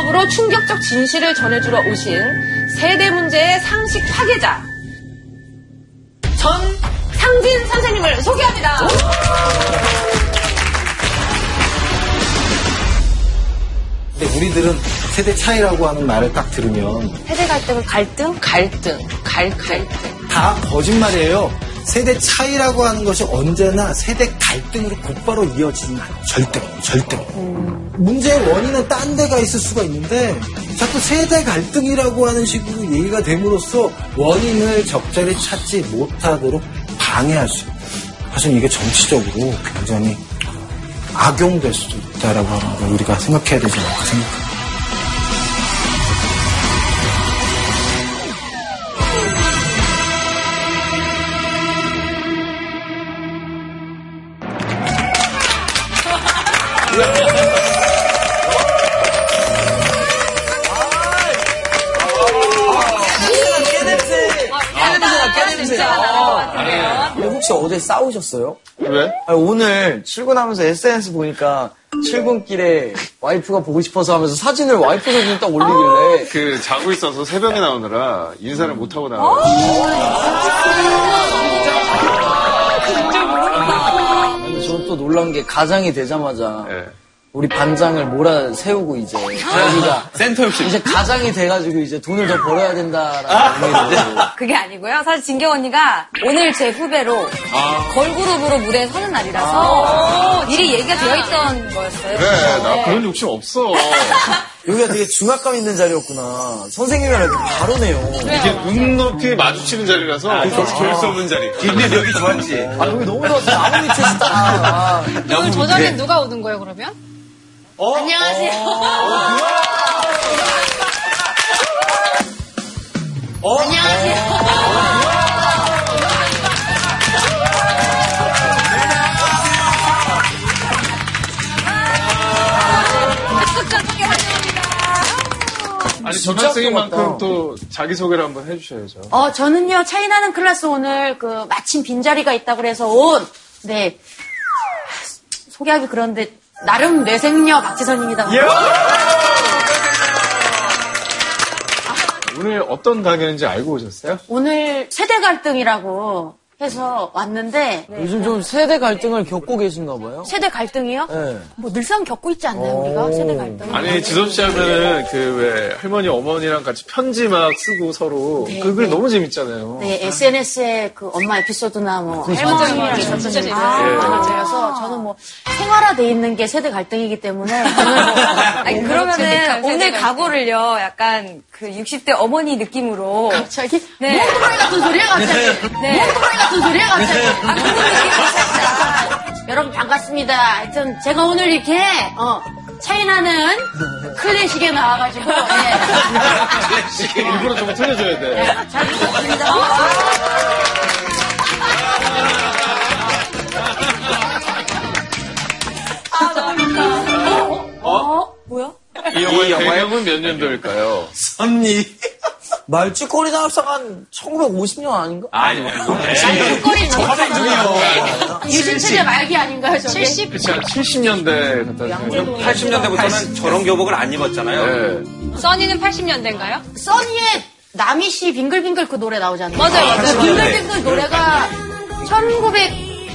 방법으로 충격적 진실을 전해주러 오신 세대 문제의 상식 파괴자 전 상진 선생님을 소개합니다. 근데 우리들은 세대 차이라고 하는 말을 딱 들으면 세대 갈등은 갈등. 다 거짓말이에요. 세대 차이라고 하는 것이 언제나 세대 갈등으로 곧바로 이어지는 절대. 문제의 원인은 딴 데가 있을 수가 있는데 자꾸 세대 갈등이라고 하는 식으로 얘기가 됨으로써 원인을 적절히 찾지 못하도록 방해할 수 있고 사실 이게 정치적으로 굉장히 악용될 수도 있다라고 하는 걸 우리가 생각해야 되지 않을까 생각합니다. 혹시 어제 싸우셨어요? 왜? 아니, 오늘 출근하면서 SNS 보니까 출근길에 와이프가 보고 싶어서 하면서 사진을 와이프 사진을 딱 올리길래 그 자고 있어서 새벽에 나오느라 인사를 못하고 나와요. 진짜 모르겠다. 근데 저는 또 놀란 게 가장이 되자마자 네. 우리 반장을 몰아세우고 이제 자기가 센터 욕심 이제 가장이 돼가지고 이제 돈을 더 벌어야 된다라는 의미로 그게 아니고요. 사실 진경 언니가 오늘 제 후배로 걸그룹으로 무대에 서는 날이라서 미리 얘기가 되어 있던 거였어요. 그래 그래서. 나 그런 욕심 없어. 여기가 되게 중압감 있는 자리였구나. 선생님이랑 이렇게 바로네요. 이게 눈 높이 마주치는 자리라서 볼 수 없는 자리. 근데 여기 좋았지. 여기 너무 좋았어. 아무 위치 있다. 오늘 저녁엔 누가 오는 거예요 그러면? 안녕하세요. 안녕하세요. 아니, 전학생인만큼 또 자기소개를 한번 해주셔야죠. 저는요, 차이나는 클래스 오늘 그 마침 빈자리가 있다고 그래서 온, 네. 소개하기 그런데, 나름 내생녀 박지선입니다. 예! 오늘 어떤 강연인지 알고 오셨어요? 오늘 세대 갈등이라고 해서 왔는데 네. 요즘 좀 세대 갈등을 겪고 계신가 봐요? 세대 갈등이요? 네. 뭐 늘상 겪고 있지 않나요 우리가? 세대 갈등. 아니 지선씨 하면은 그 왜 할머니 어머니랑 같이 편지 막 쓰고 서로 네, 그게 네. 너무 재밌잖아요. 네 SNS에 그 엄마 에피소드나 뭐 할머니랑 진짜 재밌어요. 그래서 저는 뭐 생활화돼 있는 게 세대 갈등이기 때문에 아니, 그러면은 오늘 각오를요 약간 그 60대 어머니 느낌으로 갑자기? 네. 몽뚜라이 같은 소리야 갑자기? 네. 몽뚜라이 같은 소리야 갑자기? 아, 여러분 반갑습니다. 하여튼 제가 오늘 이렇게 차이나는 클래식에 나와가지고 클래식 일부러 좀 틀려줘야 돼. 네, 잘 부탁드립니다. 아 나온다. 뭐야? 이 영화는 몇 년도일까요? 선니 말죽거리 나합성한 1950년 아닌가? 아니요. 말죽거리 나합성한 27년 말기 아닌가요? 70? 그쵸, 70년대. 80년대부터는 저런 교복을 안 입었잖아요. 네. 써니는 80년대인가요? 써니의 남희 씨 빙글빙글 그 노래 나오잖아요. 맞아요. 빙글빙글 노래가 1980년대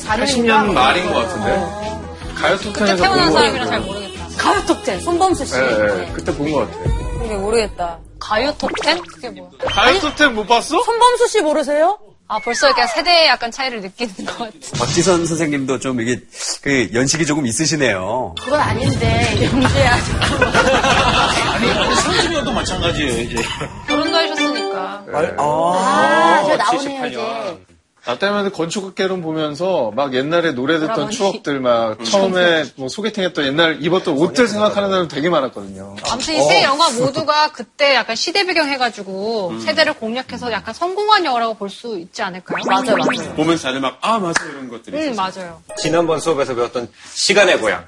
80년 말인 것 같은데. 가요톱텐에서 그때 태어난 사람이라 잘 모르겠다. 가요톱텐 손범수 씨. 네, 그때 본 것 같아요. 그게 모르겠다. 가요톱텐? 그게 뭐야? 가요톱텐 못 봤어? 손범수 씨 모르세요? 아 벌써 이렇게 세대의 약간 차이를 느끼는 것 같아. 박지선 선생님도 좀 이게 그 연식이 조금 있으시네요. 그건 아닌데 영재야. 아니 30년도 마찬가지예요 이제. 결혼도 하셨으니까. 네. 저 나오네요 78년. 이제. 나 때문에 건축학개론 보면서 막 옛날에 노래 듣던 그러머니. 추억들 막 처음에 뭐 소개팅했던 옛날 입었던 옷들 생각하는 사람 되게 많았거든요. 아무튼 이 세 영화 모두가 그때 약간 시대 배경 해가지고 세대를 공략해서 약간 성공한 영화라고 볼 수 있지 않을까요? 맞아요. 보면서 다들 막 맞아 이런 것들이 있었어요. 맞아요. 지난번 수업에서 배웠던 시간의 고향.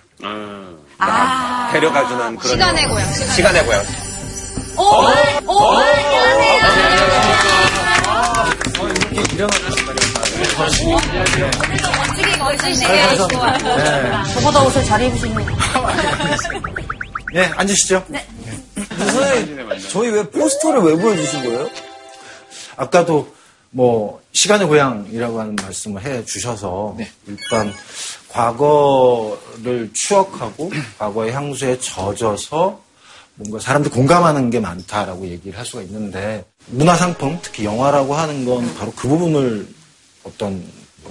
데려가주는 그런 시간의 고향. 시간의 고향. 안녕하세요. 이렇게 일어나는 말이었어요. 멋지게 멋지시게 하시고 저보다 옷을 잘 입으시는 예, 앉으시죠. 네. 선생님, 저희 왜 포스터를 왜 보여주신 거예요? 아까도 뭐 시간의 고향이라고 하는 말씀을 해주셔서 네. 일단 과거를 추억하고 과거의 향수에 젖어서 뭔가 사람들 공감하는 게 많다라고 얘기를 할 수가 있는데 문화상품, 특히 영화라고 하는 건 바로 그 부분을 어떤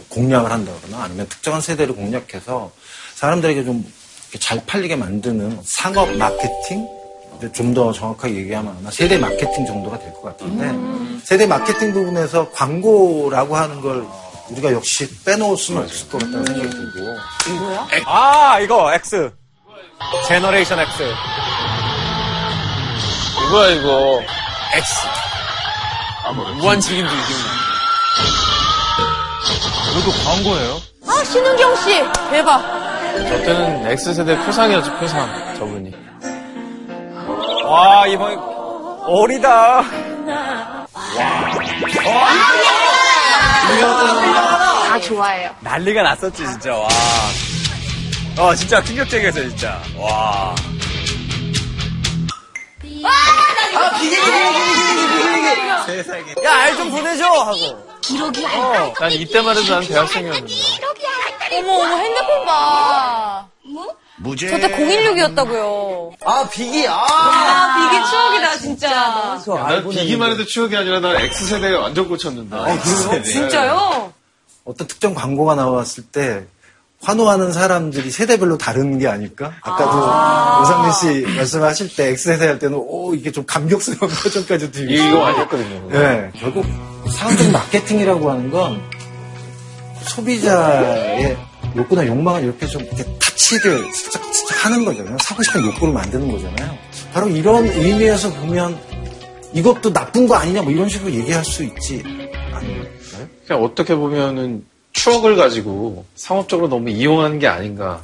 공략을 한다거나 아니면 특정한 세대를 공략해서 사람들에게 좀 잘 팔리게 만드는 상업 마케팅? 좀 더 정확하게 얘기하면 아마 세대 마케팅 정도가 될 것 같은데 세대 마케팅 부분에서 광고라고 하는 걸 우리가 역시 빼놓을 수는 없을 것 같다는 생각이 들고 이거야? 아 이거 X 제너레이션 X 이거야 이거 X 무한 책임도 이기는 이것도 광고예요? 아 신은경 씨 대박 저 때는 X세대 표상이었죠 표상 저분이 와, 이번에 어리다. 와. 아, 좋아해요. 난리가 났었지, 진짜. 와. 아, 진짜 충격적이었어요, 진짜. 와. 아, 기계기. 세상에. 야, 알 좀 보내줘! 하고. 기록이 안 난 이때만 해도 난 대학생이었는데. 어머, 핸드폰 봐. 뭐? 무죄. 저때 016이었다고요. 아, 비기, 비기 추억이다, 진짜. 난 비기만 해도 추억이 아니라 난 X세대에 완전 꽂혔는데. 아, 그래요? 진짜요? 어떤 특정 광고가 나왔을 때 환호하는 사람들이 세대별로 다른 게 아닐까? 아까도 요상민 씨 말씀하실 때 X세대 할 때는 오, 이게 좀 감격스러운 표정까지 들고. 이거 많이 했거든요. 네. 결국 사람들 마케팅이라고 하는 건 소비자의 욕구나 욕망을 이렇게 좀 이렇게 타치를 슬쩍 하는 거잖아요. 사고 싶은 욕구를 만드는 거잖아요. 바로 이런 의미에서 보면 이것도 나쁜 거 아니냐 뭐 이런 식으로 얘기할 수 있지 않을까요? 그냥 어떻게 보면은 추억을 가지고 상업적으로 너무 이용하는 게 아닌가라는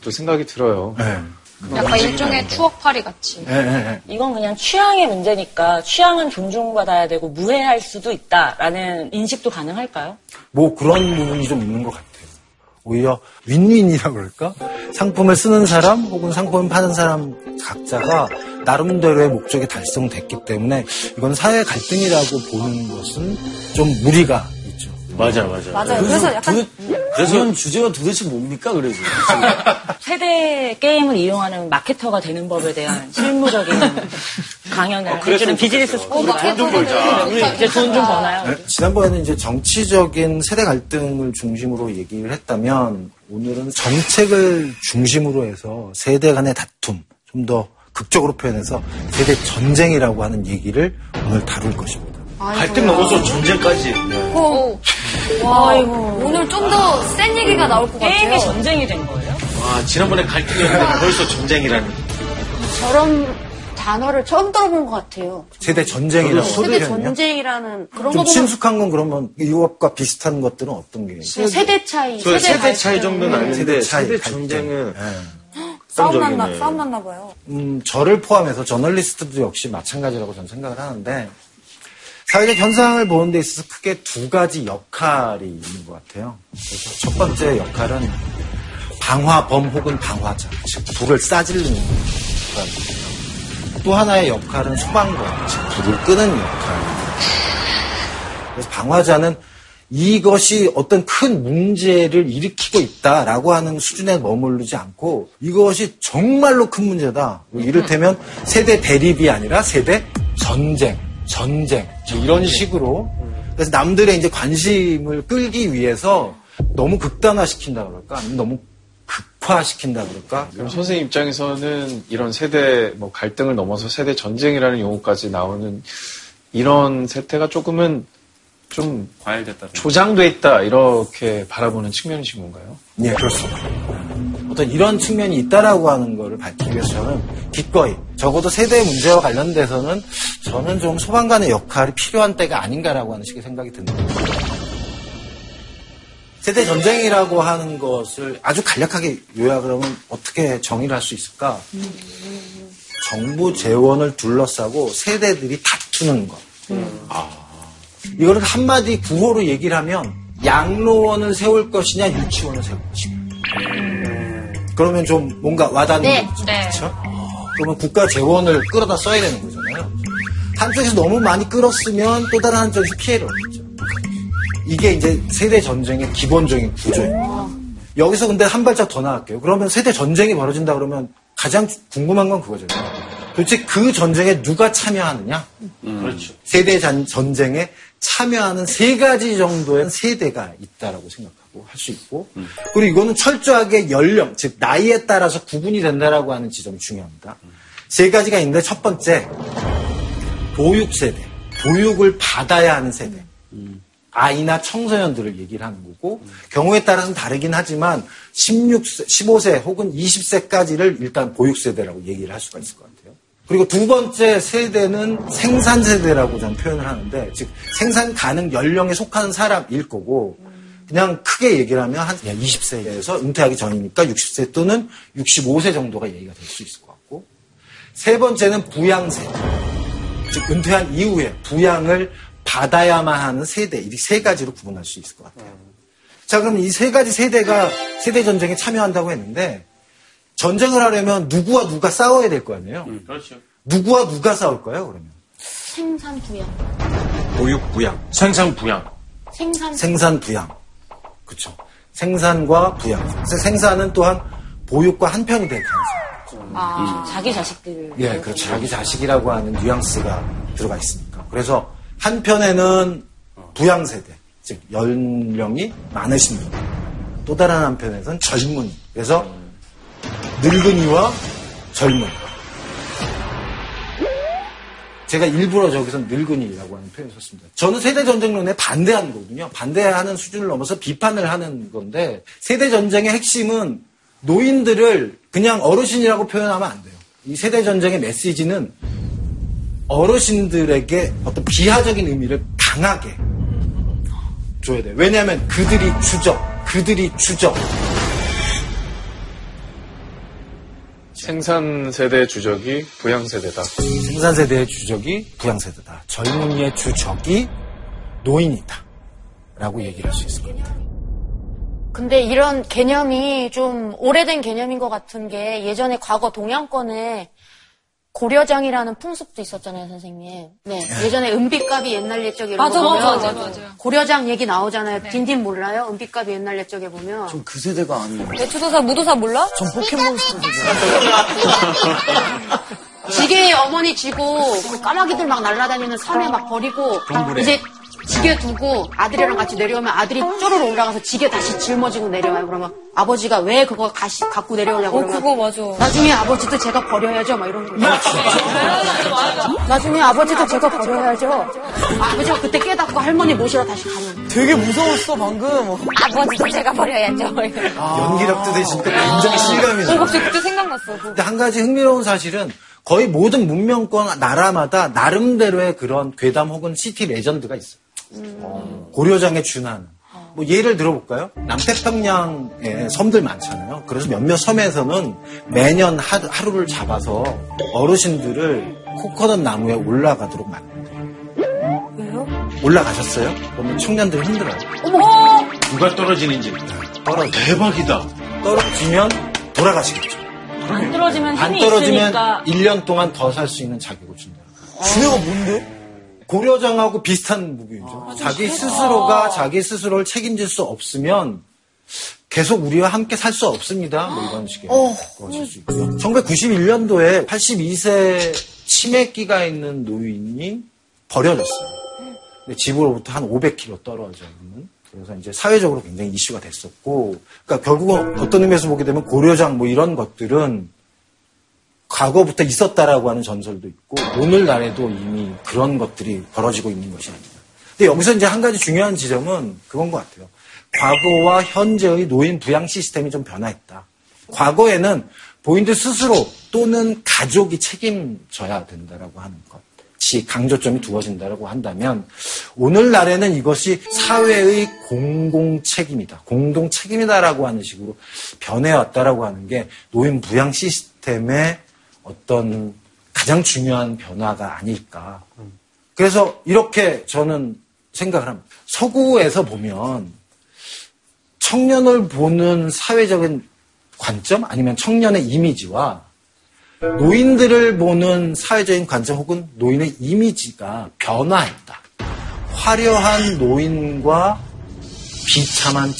또 생각이 들어요. 네. 약간 일종의 추억팔이 같이. 네, 네. 이건 그냥 취향의 문제니까 취향은 존중받아야 되고 무해할 수도 있다라는 인식도 가능할까요? 뭐 그런 부분이 좀 있는 것 같아요. 오히려 윈윈이라고 그럴까? 상품을 쓰는 사람 혹은 상품을 파는 사람 각자가 나름대로의 목적이 달성됐기 때문에 이건 사회 갈등이라고 보는 것은 좀 무리가 있죠. 맞아. 그래서 약간 그래서 주제가 도대체 뭡니까? 그래서 세대 게임을 이용하는 마케터가 되는 법에 대한 실무적인 강연을 해주는 비즈니스 스쿨. 돈 좀 벌자. 우리 이제 돈 좀 버나요? 네? 지난번에는 이제 정치적인 세대 갈등을 중심으로 얘기를 했다면 오늘은 정책을 중심으로 해서 세대 간의 다툼 좀 더 극적으로 표현해서 세대 전쟁이라고 하는 얘기를 오늘 다룰 것입니다. 아이고. 갈등 넘어서 전쟁까지. 아이고. 오늘 좀 더 센 얘기가 나올 것 같아요. 게임이 전쟁이 된 거예요? 와, 지난번에 갈등이었는데 벌써 전쟁이라니. 저런 단어를 처음 들어본 것 같아요. 세대 전쟁이라고. 세대 전쟁이라는 그런 거. 좀 친숙한 건 그러면 이것과 비슷한 것들은 어떤 게? 세대 차이. 세대 차이 정도는 아닌데 세대 전쟁은. 싸움 났나 봐요. 저를 포함해서 저널리스트도 역시 마찬가지라고 저는 생각을 하는데. 사회적 현상을 보는 데 있어서 크게 두 가지 역할이 있는 것 같아요. 그래서 첫 번째 역할은 방화범 혹은 방화자, 즉 불을 싸질르는 역할이고요. 또 하나의 역할은 소방관, 즉 불을 끄는 역할입니다. 그래서 방화자는 이것이 어떤 큰 문제를 일으키고 있다라고 하는 수준에 머무르지 않고 이것이 정말로 큰 문제다. 이를테면 세대 대립이 아니라 세대 전쟁 이런 식으로 그래서 남들의 이제 관심을 끌기 위해서 너무 극단화시킨다 그럴까 아니면 너무 극화시킨다 그럴까? 그럼 선생님 입장에서는 이런 세대 뭐 갈등을 넘어서 세대 전쟁이라는 용어까지 나오는 이런 세태가 조금은 좀 과열됐다, 조장돼 있다 이렇게 바라보는 측면이신 건가요? 네, 그렇습니다. 어떤 이런 측면이 있다라고 하는 거를 밝히기 위해서 저는 기꺼이 적어도 세대의 문제와 관련돼서는 저는 좀 소방관의 역할이 필요한 때가 아닌가라고 하는 식의 생각이 듭니다. 세대 전쟁이라고 하는 것을 아주 간략하게 요약을 하면 어떻게 정의를 할 수 있을까? 정부 재원을 둘러싸고 세대들이 다투는 것. 이거를 한마디 구호로 얘기를 하면 양로원을 세울 것이냐 유치원을 세울 것이냐. 그러면 좀 뭔가 와닿는 거죠. 네. 그렇죠? 그러면 국가 재원을 끌어다 써야 되는 거잖아요. 한쪽에서 너무 많이 끌었으면 또 다른 한쪽에서 피해를 얻죠. 이게 이제 세대 전쟁의 기본적인 구조입니다. 여기서 근데 한 발짝 더 나갈게요. 그러면 세대 전쟁이 벌어진다 그러면 가장 궁금한 건 그거죠. 도대체 그 전쟁에 누가 참여하느냐? 그렇죠. 세대 전쟁에 참여하는 세 가지 정도의 세대가 있다라고 생각하고 할 수 있고, 그리고 이거는 철저하게 연령, 즉 나이에 따라서 구분이 된다라고 하는 지점이 중요합니다. 세 가지가 있는데 첫 번째, 보육 세대, 보육을 받아야 하는 세대. 아이나 청소년들을 얘기를 하는 거고, 경우에 따라서는 다르긴 하지만 16세, 15세 혹은 20세까지를 일단 보육세대라고 얘기를 할 수가 있을 것 같아요. 그리고 두 번째 세대는 생산세대라고 저는 표현을 하는데, 즉 생산 가능 연령에 속한 사람일 거고, 그냥 크게 얘기를 하면 한 20세에서 은퇴하기 전이니까 60세 또는 65세 정도가 얘기가 될 수 있을 것 같고, 세 번째는 부양세대, 즉 은퇴한 이후에 부양을 받아야만 하는 세대, 이 세 가지로 구분할 수 있을 것 같아요. 자, 그럼 이 세 가지 세대가 세대 전쟁에 참여한다고 했는데, 전쟁을 하려면 누구와 누가 싸워야 될 거 아니에요? 그렇죠. 누구와 누가 싸울까요, 그러면? 생산, 부양. 보육, 부양. 생산, 부양. 생산, 부양. 그렇죠. 생산과 부양. 그래서 생산은 또한 보육과 한편이 될 가능성. 아, 자기 자식들을. 예, 그렇죠. 자기 자식이라고 하는 뉘앙스가 들어가 있으니까. 그래서 한편에는 부양세대, 즉 연령이 많으신 분, 또 다른 한편에서는 젊은이. 그래서 늙은이와 젊은이. 제가 일부러 저기서 늙은이라고 하는 표현을 썼습니다. 저는 세대전쟁론에 반대하는 거거든요. 반대하는 수준을 넘어서 비판을 하는 건데, 세대전쟁의 핵심은 노인들을 그냥 어르신이라고 표현하면 안 돼요. 이 세대전쟁의 메시지는 어르신들에게 어떤 비하적인 의미를 강하게 줘야 돼요. 왜냐하면 그들이 주적. 생산세대의 주적이 부양세대다. 생산세대의 주적이 부양세대다. 젊은이의 주적이 노인이다. 라고 얘기를 할 수 있을 겁니다. 근데 이런 개념이 좀 오래된 개념인 것 같은 게, 예전에 과거 동양권에 고려장이라는 풍습도 있었잖아요, 선생님. 네. 예전에 은비값이 옛날 옛적에 맞아. 고려장 얘기 나오잖아요. 네. 딘딘 몰라요? 은비값이 옛날 옛적에 보면. 전 그 세대가 아니에요. 대추도사, 무도사 몰라? 전 포켓몬스터 세대가. 지게 어머니 지고 까마귀들 막 날아다니는 섬에 막 버리고, 이제 지게 두고 아들이랑 같이 내려오면 아들이 쪼르르 올라가서 지게 다시 짊어지고 내려와요. 그러면 아버지가 왜 그거 다시 갖고 내려오냐고. 그거 맞아. 나중에 아버지도 제가 버려야죠. 막 이런 거. 나중에 아버지도 제가 버려야죠. 아버지가 그때 깨닫고 할머니 모시러 다시 가는. 되게 무서웠어, 방금. 아버지도 제가 버려야죠. 연기력도 되시니까 굉장히 실감이 나요. 갑자기 그때 생각났어. 근데 한 가지 흥미로운 사실은, 거의 모든 문명권 나라마다 나름대로의 그런 괴담 혹은 시티 레전드가 있어요. 고려장에 준하는. 뭐 예를 들어볼까요? 남태평양에 섬들 많잖아요. 그래서 몇몇 섬에서는 매년 하루를 잡아서 어르신들을 코코넛 나무에 올라가도록 만든대요. 왜요? 올라가셨어요? 그러면 청년들이 힘들어요. 어머! 누가 떨어지는지. 대박이다. 떨어지면 돌아가시겠죠. 안 떨어지면 힘이 있으니까. 1년 동안 더 살 수 있는 자격을 준다. 주제가 뭔데? 고려장하고 비슷한 무기죠. 자기 스스로가 자기 스스로를 책임질 수 없으면 계속 우리와 함께 살 수 없습니다. 뭐 이런 식의 거실 수 있고요. 1991년도에 82세 치매기가 있는 노인이 버려졌어요. 근데 집으로부터 한 500km 떨어져 있는. 그래서 이제 사회적으로 굉장히 이슈가 됐었고, 그러니까 결국은 어떤 의미에서 보게 되면 고려장 뭐 이런 것들은 과거부터 있었다라고 하는 전설도 있고, 오늘날에도 이미 그런 것들이 벌어지고 있는 것이 아닙니다. 근데 여기서 이제 한 가지 중요한 지점은 그건 것 같아요. 과거와 현재의 노인 부양 시스템이 좀 변화했다. 과거에는 본인들 스스로 또는 가족이 책임져야 된다라고 하는 것. 강조점이 두어진다라고 한다면, 오늘날에는 이것이 사회의 공공책임이다, 공동책임이다라고 하는 식으로 변해왔다라고 하는 게 노인 부양 시스템의 어떤 가장 중요한 변화가 아닐까. 그래서 이렇게 저는 생각을 합니다. 서구에서 보면 청년을 보는 사회적인 관점 아니면 청년의 이미지와 노인들을 보는 사회적인 관점 혹은 노인의 이미지가 변화했다. 화려한 노인과 비참한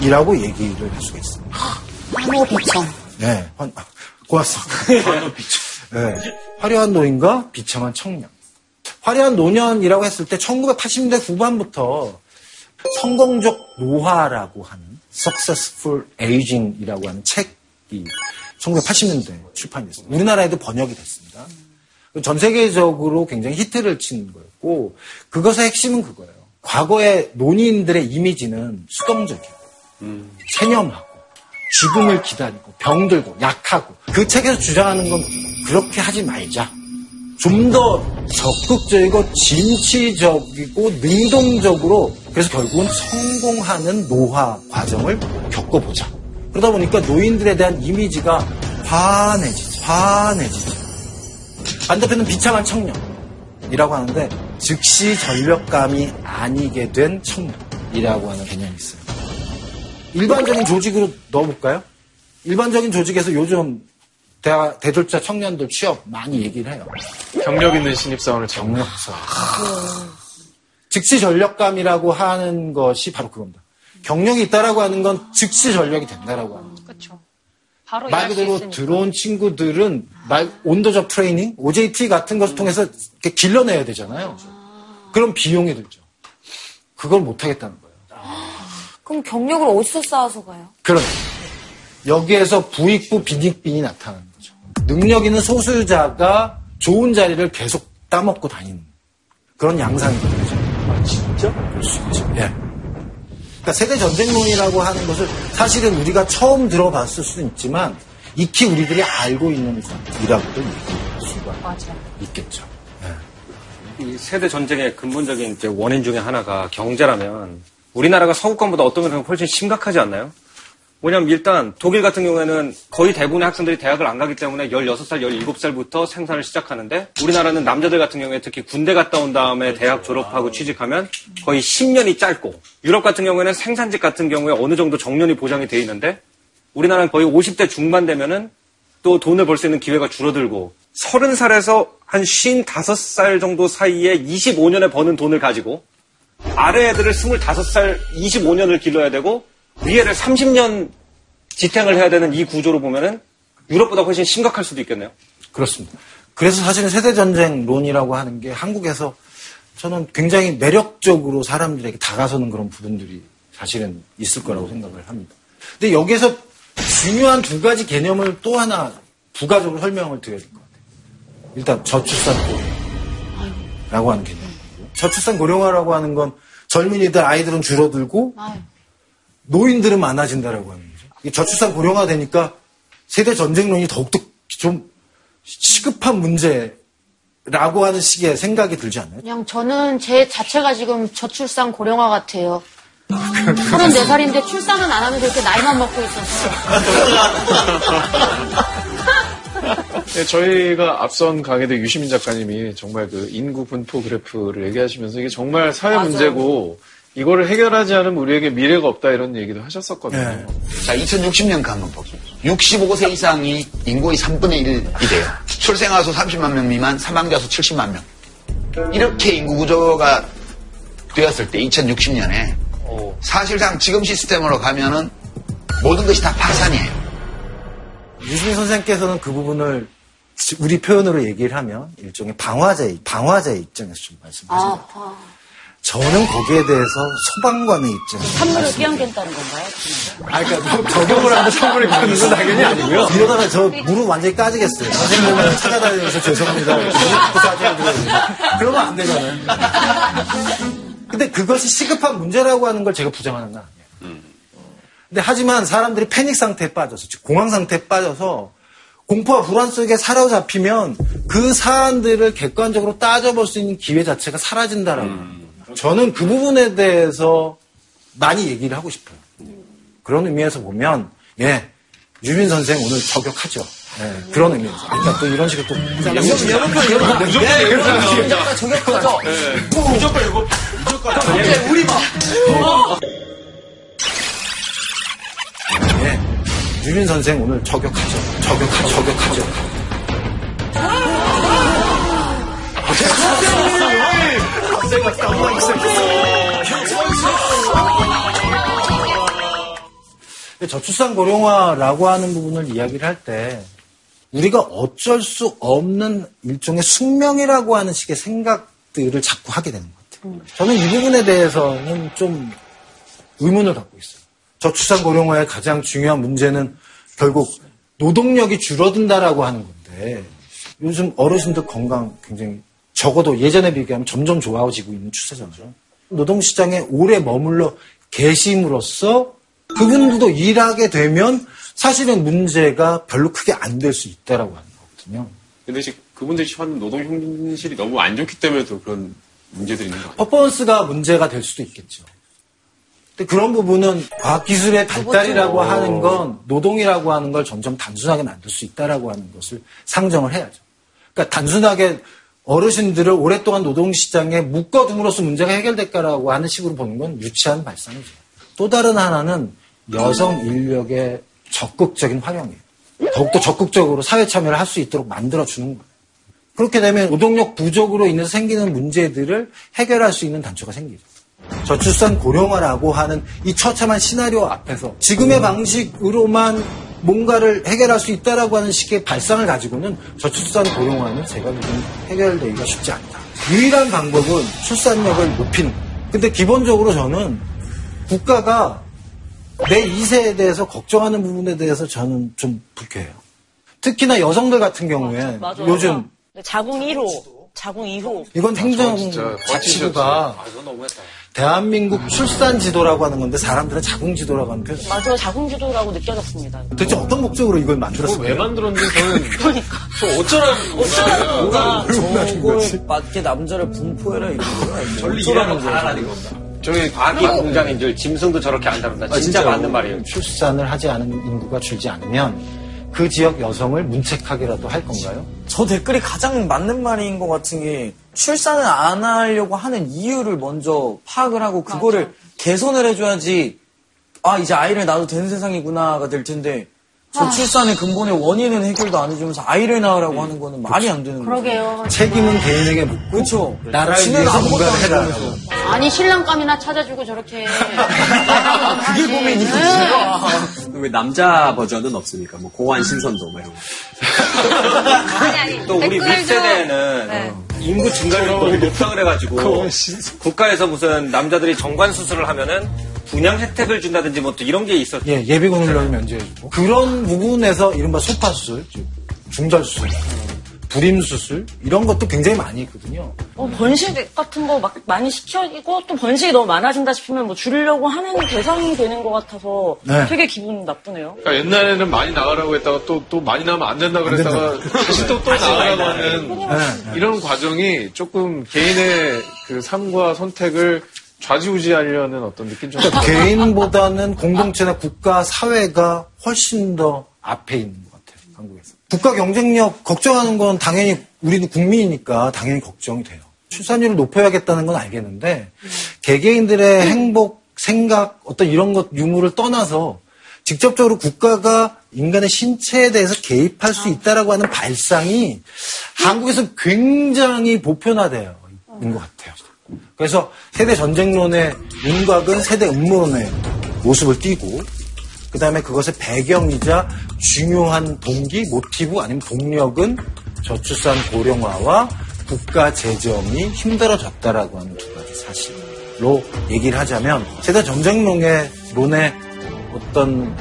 청년이라고 얘기를 할 수가 있습니다. 환호비청. 네, 고맙습니다. 환호비청. 네, 화려한 노인과 비참한 청년. 화려한 노년이라고 했을 때 1980년대 후반부터 성공적 노화라고 하는 Successful Aging이라고 하는 책이 1980년대 출판이 됐습니다. 우리나라에도 번역이 됐습니다. 전 세계적으로 굉장히 히트를 친 거였고 그것의 핵심은 그거예요. 과거의 노인들의 이미지는 수동적이고 체념하고 죽음을 기다리고 병들고 약하고 그 책에서 주장하는 건 그렇게 하지 말자. 좀 더 적극적이고 진취적이고 능동적으로 그래서 결국은 성공하는 노화 과정을 겪어보자. 그러다 보니까 노인들에 대한 이미지가 환해지죠. 반대편은 비참한 청년이라고 하는데 즉시 전력감이 아니게 된 청년이라고 하는 개념이 있어요. 일반적인 조직으로 넣어볼까요? 일반적인 조직에서 요즘 대졸자 청년들 취업 많이 얘기를 해요. 경력 있는 신입사원을 경력사원. 즉시 전력감이라고 하는 것이 바로 그겁니다. 경력이 있다라고 하는 건 즉시 전력이 된다라고 하는 거예요. 그렇죠. 바로 말 그대로 들어온 친구들은 온더저 트레이닝, OJT 같은 것을 통해서 이렇게 길러내야 되잖아요. 그럼 비용이 들죠. 그걸 못하겠다는 거예요. 그럼 경력을 어디서 쌓아서 가요? 그럼 여기에서 부익부 빈익빈이 나타나는 거죠. 능력 있는 소수자가 좋은 자리를 계속 따먹고 다니는 그런 양상이 되죠. 아, 진짜? 그럴 수 있죠. 예. 그러니까 세대 전쟁론이라고 하는 것을 사실은 우리가 처음 들어봤을 수는 있지만 익히 우리들이 알고 있는 이라고도 얘기할 수가 맞아. 있겠죠. 예. 이 세대 전쟁의 근본적인 이제 원인 중에 하나가 경제라면 우리나라가 서구권보다 어떤 면에서 훨씬 심각하지 않나요? 뭐냐면 일단 독일 같은 경우에는 거의 대부분의 학생들이 대학을 안 가기 때문에 16살, 17살부터 생산을 시작하는데 우리나라는 남자들 같은 경우에 특히 군대 갔다 온 다음에 그렇죠. 대학 졸업하고 취직하면 거의 10년이 짧고 유럽 같은 경우에는 생산직 같은 경우에 어느 정도 정년이 보장이 돼 있는데 우리나라는 거의 50대 중반 되면은 또 돈을 벌 수 있는 기회가 줄어들고 30살에서 한 55살 정도 사이에 25년에 버는 돈을 가지고 아래 애들을 25살, 25년을 길러야 되고 위에를 30년 지탱을 해야 되는 이 구조로 보면은 유럽보다 훨씬 심각할 수도 있겠네요. 그렇습니다. 그래서 사실은 세대전쟁론이라고 하는 게 한국에서 저는 굉장히 매력적으로 사람들에게 다가서는 그런 부분들이 사실은 있을 거라고 생각을 합니다. 근데 여기에서 중요한 두 가지 개념을 또 하나 부가적으로 설명을 드려야 될 것 같아요. 일단 저출산 고령화라고 하는 개념. 저출산 고령화라고 하는 건 젊은이들 아이들은 줄어들고 노인들은 많아진다라고 하는 거죠. 저출산 고령화 되니까 세대 전쟁론이 더욱더 좀 시급한 문제라고 하는 식의 생각이 들지 않나요? 그냥 저는 제 자체가 지금 저출산 고령화 같아요. 34살인데 출산은 안 하면 그렇게 나이만 먹고 있었어요. 네, 저희가 앞선 강의도 유시민 작가님이 정말 그 인구 분포 그래프를 얘기하시면서 이게 정말 사회 맞아요. 문제고 이거를 해결하지 않으면 우리에게 미래가 없다 이런 얘기도 하셨었거든요. 네. 자, 2060년 가 한번 보세요. 65세 이상이 인구의 3분의 1이 돼요. 출생아 수 30만 명 미만, 사망자 수 70만 명. 이렇게 인구 구조가 되었을 때 2060년에 사실상 지금 시스템으로 가면은 모든 것이 다 파산이에요. 유시민 선생님께서는 그 부분을 우리 표현으로 얘기를 하면 일종의 방화자의 입장에서 좀 말씀하세요. 저는 거기에 대해서 소방관의 입장에서 선물을 끼얹겠다는 건가요? 아, 그러니까 뭐 적용을 하면 선물을 끼얹는 건 당연히 아니고요. 이러다가 저 무릎 완전히 까지겠어요. 선생님을 찾아다니면서 죄송합니다. 무릎도 까지겠어요. 그러면 안 되잖아요. 근데 그것이 시급한 문제라고 하는 걸 제가 부정하는 건 아니에요. 근데 하지만 사람들이 패닉 상태에 빠져서, 즉 공황 상태에 빠져서 공포와 불안 속에 사로잡히면 그 사안들을 객관적으로 따져볼 수 있는 기회 자체가 사라진다라고. 저는 그 부분에 대해서 많이 얘기를 하고 싶어요. 그런 의미에서 보면, 예, 유민 선생 오늘 저격하죠. 네, 그런 의미에서. 아까 또 이런 식으로 또. 무조건 저격하죠. 무조건 이거. 무조건. 우리 막. 유민 선생 오늘 저격하죠. 저격하죠. 저출산 고령화라고 하는 부분을 이야기를 할 때 우리가 어쩔 수 없는 일종의 숙명이라고 하는 식의 생각들을 자꾸 하게 되는 것 같아요. 저는 이 부분에 대해서는 좀 의문을 갖고 있어요. 저출산 고령화의 가장 중요한 문제는 결국 노동력이 줄어든다라고 하는 건데 요즘 어르신들 건강 굉장히 적어도 예전에 비교하면 점점 좋아지고 있는 추세잖아요. 노동시장에 오래 머물러 계심으로써 그분들도 일하게 되면 사실은 문제가 별로 크게 안 될 수 있다라고 하는 거거든요. 근데 지금 그분들이 처한 노동 현실이 너무 안 좋기 때문에 또 그런 문제들이 있는 거예요. 퍼포먼스가 문제가 될 수도 있겠죠. 근데 그런 부분은 과학기술의 발달이라고 하는 건 노동이라고 하는 걸 점점 단순하게 만들 수 있다라고 하는 것을 상정을 해야죠. 그러니까 단순하게 어르신들을 오랫동안 노동시장에 묶어둠으로써 문제가 해결될까라고 하는 식으로 보는 건 유치한 발상이죠. 또 다른 하나는 여성 인력의 적극적인 활용이에요. 더욱더 적극적으로 사회 참여를 할 수 있도록 만들어주는 거예요. 그렇게 되면 노동력 부족으로 인해서 생기는 문제들을 해결할 수 있는 단초가 생기죠. 저출산 고령화라고 하는 이 처참한 시나리오 앞에서 지금의 방식으로만 뭔가를 해결할 수 있다라고 하는 식의 발상을 가지고는 저출산 고령화는 제가 보기엔 해결되기가 쉽지 않다. 유일한 방법은 출산력을 높이는 거예요. 근데 기본적으로 저는 국가가 내 2세에 대해서 걱정하는 부분에 대해서 저는 좀 불쾌해요. 특히나 여성들 같은 경우에 맞아. 요즘 자궁 1호, 자궁 2호 이건 행정자치부가 대한민국 출산 지도라고 하는 건데 사람들은 자궁 지도라고 하는 표현. 맞아요. 자궁 지도라고 느껴졌습니다. 대체 어떤 목적으로 이걸 만들었을까요? 왜 만들었는지 저는 그러니까 어쩌라는 뭔가 저걸 맞게 남자를 분포해라 이런 거야. 전리 일하는 거 하라는 겁니다. 저희 과학기 공장인 줄 짐승도 저렇게 안 다룬다. 진짜 맞는 말이에요. 출산을 하지 않은 인구가 줄지 않으면 그 지역 여성을 문책하게라도 할 건가요? 저 댓글이 가장 맞는 말인 것 같은 게 출산을 안 하려고 하는 이유를 먼저 파악을 하고 그거를 맞아. 개선을 해줘야지 아 이제 아이를 낳아도 되는 세상이구나가 될 텐데 저출산의 근본의 원인은 해결도 안 해주면서 아이를 낳으라고 하는 거는 말이 안 되는 거죠. 그러게요. 책임은 개인에게 묻고 그렇죠. 나라를 위해서 뭔가를 해라. 아니 신랑감이나 찾아주고 저렇게. 그게 고민이지. 왜 남자 버전은 없습니까? 뭐 고환 신선도 뭐 이런 거. 아니. 또 우리 윗세대는 인구 증가율이 너무 높다 그래가지고 국가에서 무슨 남자들이 정관 수술을 하면은 분양 혜택을 준다든지 뭐 또 이런 게 있었죠. 예, 예비군 훈련을 면제해주고 그런 부분에서 이른바 소파수술, 중절수술, 불임수술 이런 것도 굉장히 많이 있거든요. 번식 같은 거 막 많이 시켜지고 또 번식이 너무 많아진다 싶으면 뭐 줄이려고 하는 대상이 되는 것 같아서 네. 되게 기분 나쁘네요. 그러니까 옛날에는 많이 나가라고 했다가 또 많이 나면 안 된다 그랬다가 다시 또 나가라고 하는 네. 이런 과정이 조금 개인의 그 삶과 선택을 좌지우지하려는 어떤 느낌처럼. 그러니까 개인보다는 공동체나 국가, 사회가 훨씬 더 앞에 있는 것 같아요. 한국에서. 국가 경쟁력 걱정하는 건 당연히 우리는 국민이니까 당연히 걱정이 돼요. 출산율을 높여야겠다는 건 알겠는데 개개인들의 행복, 생각, 어떤 이런 것 유무를 떠나서 직접적으로 국가가 인간의 신체에 대해서 개입할 수 있다라고 하는 발상이 한국에서 굉장히 보편화되어 있는 것 같아요. 그래서 세대 전쟁론의 윤곽은 세대 음모론의 모습을 띠고 그 다음에 그것의 배경이자 중요한 동기, 모티브 아니면 동력은 저출산 고령화와 국가 재정이 힘들어졌다라고 하는 두 가지 사실로 얘기를 하자면 세대 전쟁론의 론의 어떤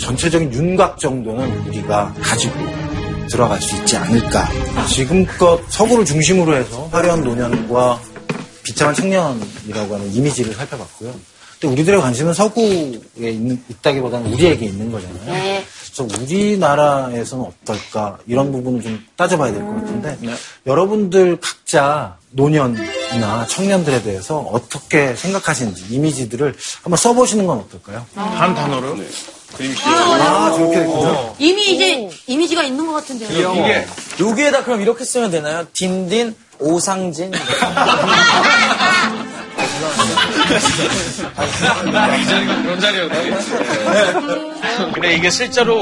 전체적인 윤곽 정도는 우리가 가지고 들어갈 수 있지 않을까. 지금껏 서구를 중심으로 해서 화려한 노년과 비참한 청년이라고 하는 이미지를 살펴봤고요. 근데 우리들의 관심은 서구에 있다기보다는 우리에게 있는 거잖아요. 네. 그래서 우리나라에서는 어떨까 이런 부분을 좀 따져봐야 될 것 같은데 네. 여러분들 각자 노년이나 청년들에 대해서 어떻게 생각하시는지 이미지들을 한번 써보시는 건 어떨까요? 한 단어로? 네. 저렇게 됐군요. 이미 이제 이미지가 있는 것 같은데요. 이게 여기에다 그럼 이렇게 쓰면 되나요? 딘딘 오상진. 이 자리가 그런 자리였네. 근데 이게 실제로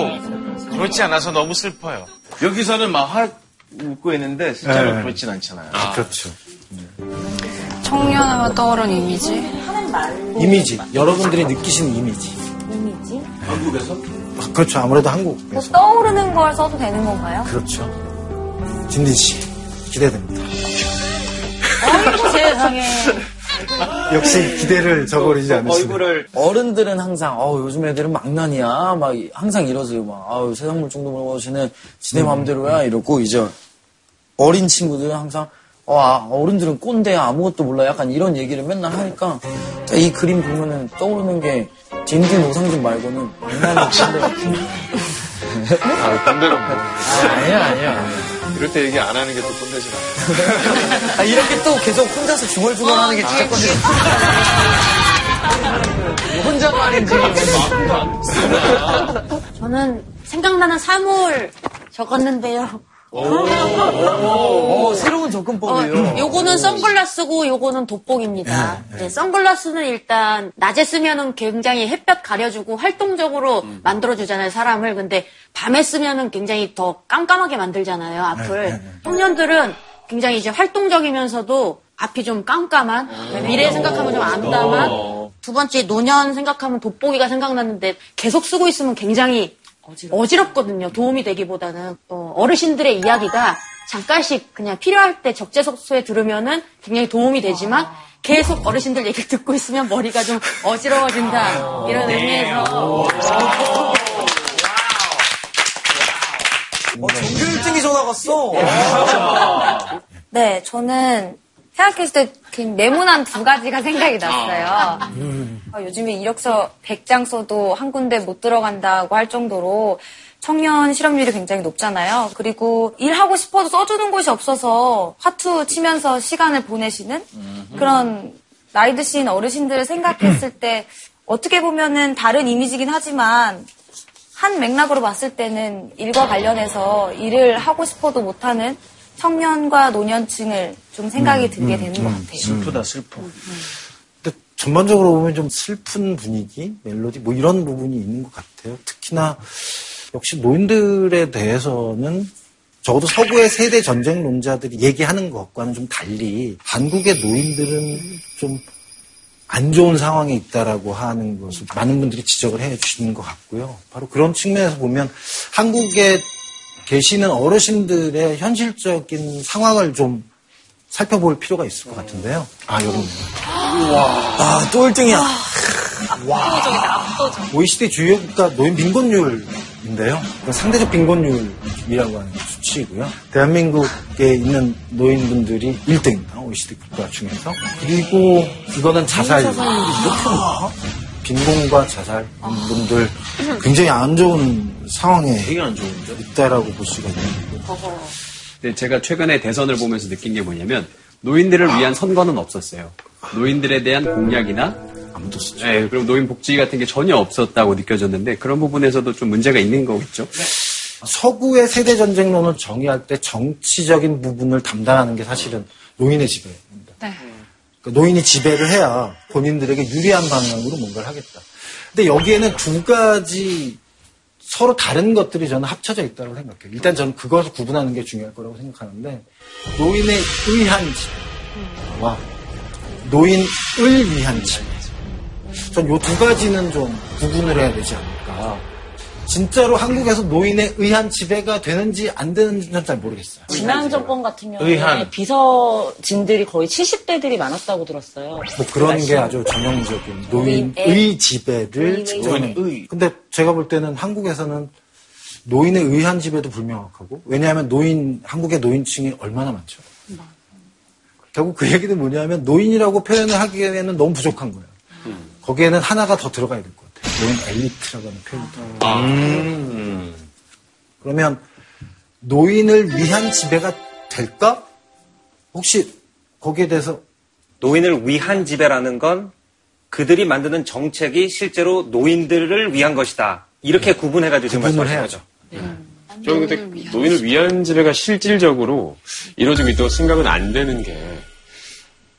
그렇지 않아서 너무 슬퍼요. 여기서는 막 웃고 있는데 실제로 네. 그렇진 않잖아요. 아, 그렇죠. 청년하면 떠오른 이미지. 하는 말. 이미지. 여러분들이 느끼시는 이미지. 이미지? 한국에서? 그렇죠. 아무래도 한국에서. 뭐 떠오르는 걸 써도 되는 건가요? 그렇죠. 진진 씨 기대됩니다. 어이구 세상에. 역시 기대를 저버리지 않으시네. 어른들은 항상 요즘 애들은 망난이야 막 항상 이러세요. 막 세상 물정도 모르고 쟤네 지네 마음대로야 이러고 이제 어린 친구들은 항상 어른들은 꼰대야 아무것도 몰라 약간 이런 얘기를 맨날 하니까 이 그림 보면은 떠오르는 게 딘딘 오상진 말고는 망난이 꼰대 같은. 꼰대로 아니야. 이럴 때 얘기 안 하는 게 또 꼰대지 않아요. 이렇게 또 계속 혼자서 중얼중얼 하는 게 진짜 꼰대. 혼자 말인지. 저는 생각나는 사물 적었는데요. 오, 새로운 접근법이에요. 요거는 선글라스고 요거는 돋보기입니다. 네, 선글라스는 일단 낮에 쓰면은 굉장히 햇볕 가려주고 활동적으로 만들어주잖아요, 사람을. 근데 밤에 쓰면은 굉장히 더 깜깜하게 만들잖아요, 앞을. 청년들은 굉장히 이제 활동적이면서도 앞이 좀 깜깜한, 미래 생각하면 좀 암담한. 두 번째 노년 생각하면 돋보기가 생각났는데 계속 쓰고 있으면 굉장히 어지럽거든요. 도움이 되기보다는. 어르신들의 이야기가 잠깐씩 그냥 필요할 때 적재적소에 들으면은 굉장히 도움이 되지만 계속 어르신들 얘기를 듣고 있으면 머리가 좀 어지러워진다. 이런 네. 의미에서. 전교 1등이 전화 갔어. 네, 저는 생각했을 때 그냥 네모난 두 가지가 생각이 났어요. 요즘에 이력서 100장 써도 한 군데 못 들어간다고 할 정도로 청년 실업률이 굉장히 높잖아요. 그리고 일하고 싶어도 써주는 곳이 없어서 화투 치면서 시간을 보내시는 그런 나이 드신 어르신들을 생각했을 때 어떻게 보면은 다른 이미지긴 하지만 한 맥락으로 봤을 때는 일과 관련해서 일을 하고 싶어도 못하는 청년과 노년층을 좀 생각이 들게 되는 것 같아요. 슬프다, 슬퍼. 근데 전반적으로 보면 좀 슬픈 분위기, 멜로디, 뭐 이런 부분이 있는 것 같아요. 특히나 역시 노인들에 대해서는 적어도 서구의 세대 전쟁론자들이 얘기하는 것과는 좀 달리 한국의 노인들은 좀 안 좋은 상황에 있다라고 하는 것을 많은 분들이 지적을 해주시는 것 같고요. 바로 그런 측면에서 보면 한국의 계시는 어르신들의 현실적인 상황을 좀 살펴볼 필요가 있을 것 같은데요. 여러분. 또 1등이야. OECD 주요국가 노인 빈곤율인데요. 상대적 빈곤율이라고 하는 수치이고요. 대한민국에 있는 노인분들이 1등입니다. OECD 국가 중에서. 그리고 이거는 자살. 빈곤과 자살 분들 굉장히 안 좋은 상황에 되게 안 좋은데? 있다라고 볼 수가 있고. 네, 제가 최근에 대선을 보면서 느낀 게 뭐냐면 노인들을 위한 선거는 없었어요. 노인들에 대한 공약이나 아무도 없었죠. 네, 그리고 노인 복지 같은 게 전혀 없었다고 느껴졌는데 그런 부분에서도 좀 문제가 있는 거겠죠. 네. 서구의 세대 전쟁론을 정의할 때 정치적인 부분을 담당하는 게 사실은 노인의 지배입니다. 네. 노인이 지배를 해야 본인들에게 유리한 방향으로 뭔가를 하겠다. 근데 여기에는 두 가지 서로 다른 것들이 저는 합쳐져 있다고 생각해요. 일단 저는 그것을 구분하는 게 중요할 거라고 생각하는데 노인에 의한 지배와 노인을 위한 지배. 전 이 두 가지는 좀 구분을 해야 되지 않을까. 진짜로 한국에서 노인에 의한 지배가 되는지 안 되는지는 잘 모르겠어요. 지난 정권 같은 경우에 비서진들이 거의 70대들이 많았다고 들었어요. 뭐 그런 게 아주 전형적인 노인의 지배를 측정해. 근데 제가 볼 때는 한국에서는 노인에 의한 지배도 불명확하고 왜냐하면 한국의 노인층이 얼마나 많죠. 결국 그 얘기는 뭐냐면 노인이라고 표현을 하기에는 너무 부족한 거예요. 거기에는 하나가 더 들어가야 될 것 같아요. 노인 엘리트라고 하는 표현도. 그러면 노인을 위한 지배가 될까? 혹시 거기에 대해서 노인을 위한 지배라는 건 그들이 만드는 정책이 실제로 노인들을 위한 것이다. 이렇게 구분해가지고 지금 말씀하시는 거죠. 저는 근데 노인을 위한 지배가 실질적으로 이루어지고 있다고 생각은 안 되는 게,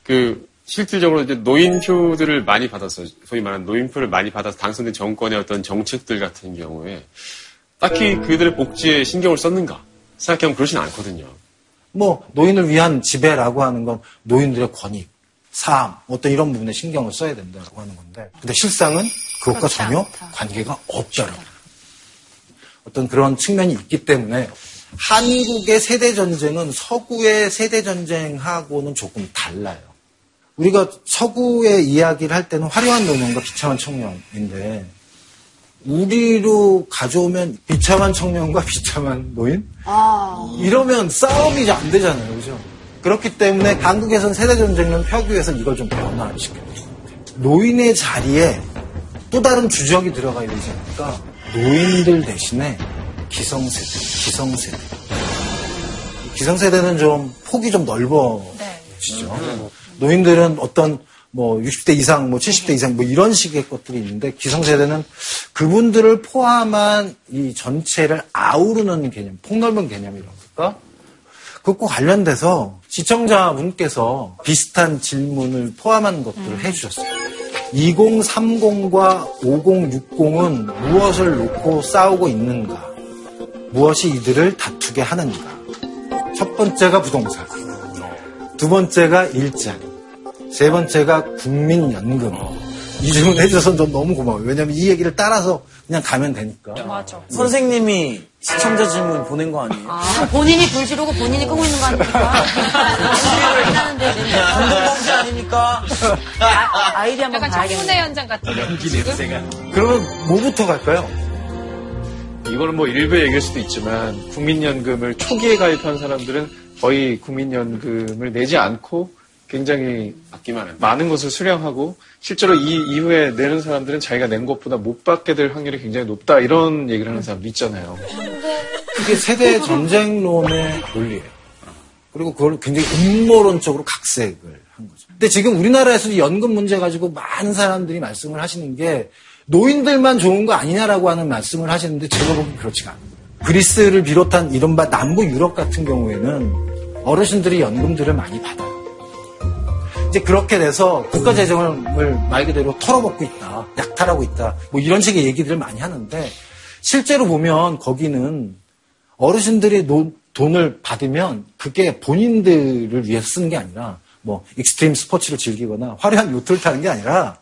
그 실질적으로 이제 노인표들을 많이 받았어요. 소위 말하는 노인표를 많이 받아서 당선된 정권의 어떤 정책들 같은 경우에 딱히 그들의 복지에 신경을 썼는가 생각해보면 그러진 않거든요. 뭐 노인을 위한 지배라고 하는 건 노인들의 권익, 삶, 어떤 이런 부분에 신경을 써야 된다고 하는 건데, 근데 실상은 그것과 전혀 관계가 없다라고. 어떤 그런 측면이 있기 때문에 한국의 세대전쟁은 서구의 세대전쟁하고는 조금 달라요. 우리가 서구의 이야기를 할 때는 화려한 노년과 비참한 청년인데, 우리로 가져오면 비참한 청년과 비참한 노인? 이러면 싸움이 안 되잖아요. 그죠? 그렇기 때문에 한국에서는 세대전쟁은 펴기 위해서 이걸 좀 변화시켜야 돼요. 노인의 자리에 또 다른 주적이 들어가야 되지 않을까? 노인들 대신에 기성세대, 기성세대. 기성세대는 좀 폭이 좀 넓어지죠. 노인들은 어떤 뭐 60대 이상, 뭐 70대 이상 뭐 이런 식의 것들이 있는데, 기성세대는 그분들을 포함한 이 전체를 아우르는 개념, 폭넓은 개념이라고 할까? 그것과 관련돼서 시청자분께서 비슷한 질문을 포함한 것들을 해주셨어요. 2030과 5060은 무엇을 놓고 싸우고 있는가? 무엇이 이들을 다투게 하는가? 첫 번째가 부동산, 두 번째가 일자리, 세 번째가 국민연금. 이 질문 해주셔서 전 너무 고마워요. 왜냐면 이 얘기를 따라서 그냥 가면 되니까. 맞아. 선생님이 시청자 질문 보낸 거 아니에요? 본인이 불 지르고 본인이 끄고 있는 거 아닙니까? 공동범죄 아닙니까? 아이디 한번 약간 청문회 현장 같은데. 그러면 뭐부터 갈까요? 이거는 뭐 일부 얘기일 수도 있지만, 국민연금을 초기에 가입한 사람들은 거의 국민연금을 내지 않고 굉장히 많은 것을 수령하고, 실제로 이 이후에 내는 사람들은 자기가 낸 것보다 못 받게 될 확률이 굉장히 높다, 이런 얘기를 하는 사람도 있잖아요. 그게 세대 전쟁론의 논리예요. 그리고 그걸 굉장히 음모론적으로 각색을 한 거죠. 근데 지금 우리나라에서 연금 문제 가지고 많은 사람들이 말씀을 하시는 게 노인들만 좋은 거 아니냐라고 하는 말씀을 하시는데, 제가 보기엔 그렇지가 않아요. 그리스를 비롯한 이른바 남부 유럽 같은 경우에는 어르신들이 연금들을 많이 받아요. 이제 그렇게 돼서 국가 재정을 말 그대로 털어먹고 있다, 약탈하고 있다, 뭐 이런 식의 얘기들을 많이 하는데, 실제로 보면 거기는 어르신들이 돈을 받으면 그게 본인들을 위해서 쓰는 게 아니라, 뭐 익스트림 스포츠를 즐기거나 화려한 요트를 타는 게 아니라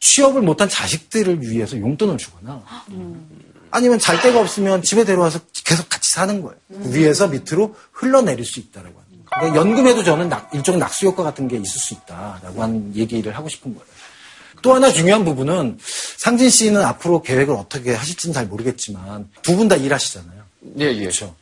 취업을 못한 자식들을 위해서 용돈을 주거나, 아니면 잘 데가 없으면 집에 데려와서 계속 같이 사는 거예요. 그 위에서 밑으로 흘러내릴 수 있다라고 합니다. 그러니까 연금에도 저는 일종의 낙수효과 같은 게 있을 수 있다라고 하는 얘기를 하고 싶은 거예요. 또 하나 중요한 부분은, 상진 씨는 앞으로 계획을 어떻게 하실지는 잘 모르겠지만 두 분 다 일하시잖아요. 예. 그렇죠.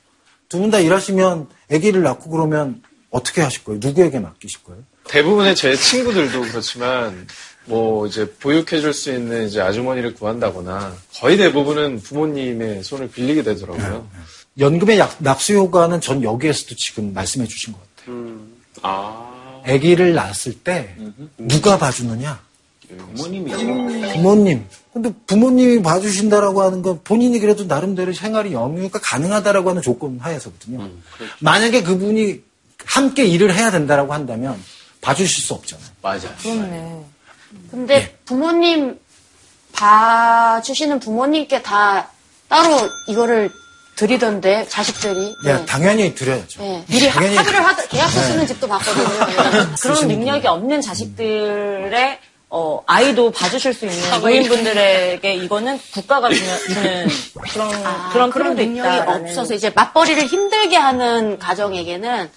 두 분 다 일하시면 아기를 낳고 그러면 어떻게 하실 거예요? 누구에게 맡기실 거예요? 대부분의 제 친구들도 그렇지만, 뭐 이제 보육해줄 수 있는 이제 아주머니를 구한다거나, 거의 대부분은 부모님의 손을 빌리게 되더라고요. 네. 연금의 낙수 효과는 전 여기에서도 지금 말씀해 주신 것 같아요. 아기를 낳았을 때 누가 봐주느냐? 부모님이요. 부모님. 근데 부모님이 봐주신다라고 하는 건 본인이 그래도 나름대로 생활이 영유가 가능하다라고 하는 조건 하에서거든요. 만약에 그분이 함께 일을 해야 된다라고 한다면 봐주실 수 없잖아요. 맞아요. 그렇네. 근데 네. 부모님 봐주시는 부모님께 다 따로 이거를 드리던데, 자식들이. 네, 네. 당연히 드려야죠. 네. 미리 당연히... 합의를 계약서 쓰는 네. 집도 봤거든요. 그런 능력이 없는 자식들의 아이도 봐주실 수 있는 노인분들에게 이거는 국가가 주는 그런 프로도 있다. 능력이 없어서 이제 맞벌이를 힘들게 하는 가정에게는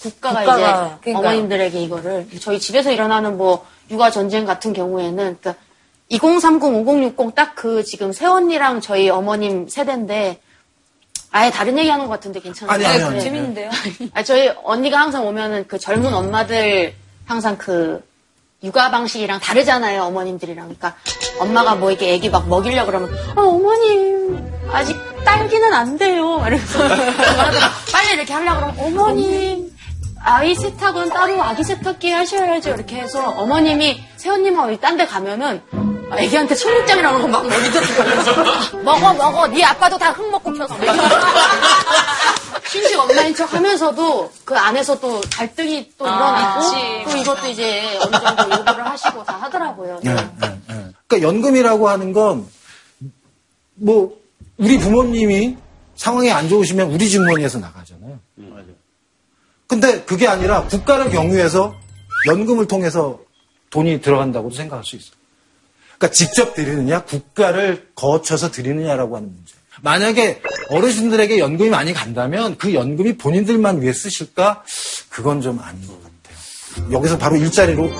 국가가 이제 그러니까요. 어머님들에게 이거를, 저희 집에서 일어나는 뭐 육아 전쟁 같은 경우에는, 그러니까 2030, 5060 딱 그 지금 새언니랑 저희 어머님 세대인데, 아예 다른 얘기하는 것 같은데 괜찮아요? 아니, 재밌는데요? 저희 언니가 항상 오면은 그 젊은 엄마들 항상 그 육아 방식이랑 다르잖아요, 어머님들이랑. 그러니까 엄마가 뭐 이렇게 애기 막 먹이려고 그러면 어머님 아직 딸기는 안 돼요. 이러면서 빨리 이렇게 하려고 그러면 어머님 아이 세탁은 따로 아기 세탁기 하셔야죠. 이렇게 해서 어머님이 새언니만 어디 딴 데 가면은 애기한테 청국장이라고 하고 막 먹이더라고요. 먹어. 네 아빠도 다 흙 먹고 켰어. 심지어 엄마인 척 하면서도 그 안에서 또 갈등이 또 일어나고 또 이것도 이제 어느 정도 요구를 하시고 다 하더라고요. 네. 그러니까 연금이라고 하는 건 뭐 우리 부모님이 상황이 안 좋으시면 우리 주머니에서 나가잖아요. 맞아요. 근데 그게 아니라 국가를 경유해서 연금을 통해서 돈이 들어간다고도 생각할 수 있어요. 그러니까 직접 드리느냐 국가를 거쳐서 드리느냐라고 하는 문제. 만약에 어르신들에게 연금이 많이 간다면 그 연금이 본인들만 위해 쓰실까? 그건 좀 아닌 것 같아요. 여기서 바로 일자리로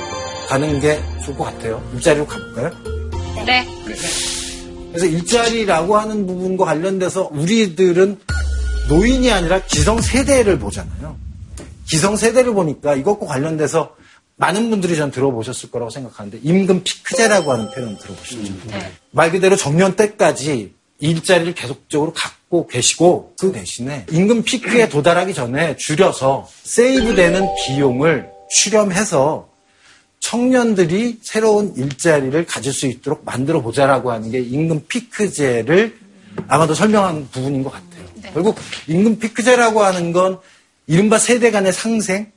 가는 게 좋을 것 같아요. 일자리로 가볼까요? 네. 그래서 일자리라고 하는 부분과 관련돼서 우리들은 노인이 아니라 기성세대를 보잖아요. 기성세대를 보니까 이것과 관련돼서 많은 분들이 전 들어보셨을 거라고 생각하는데 임금 피크제라고 하는 표현 들어보셨죠? 말 그대로 정년 때까지 일자리를 계속적으로 갖고 계시고 그 대신에 임금 피크에 도달하기 전에 줄여서 세이브되는 비용을 추렴해서 청년들이 새로운 일자리를 가질 수 있도록 만들어보자라고 하는 게 임금 피크제를 아마도 설명한 부분인 것 같아요. 네. 결국 임금 피크제라고 하는 건 이른바 세대 간의 상생,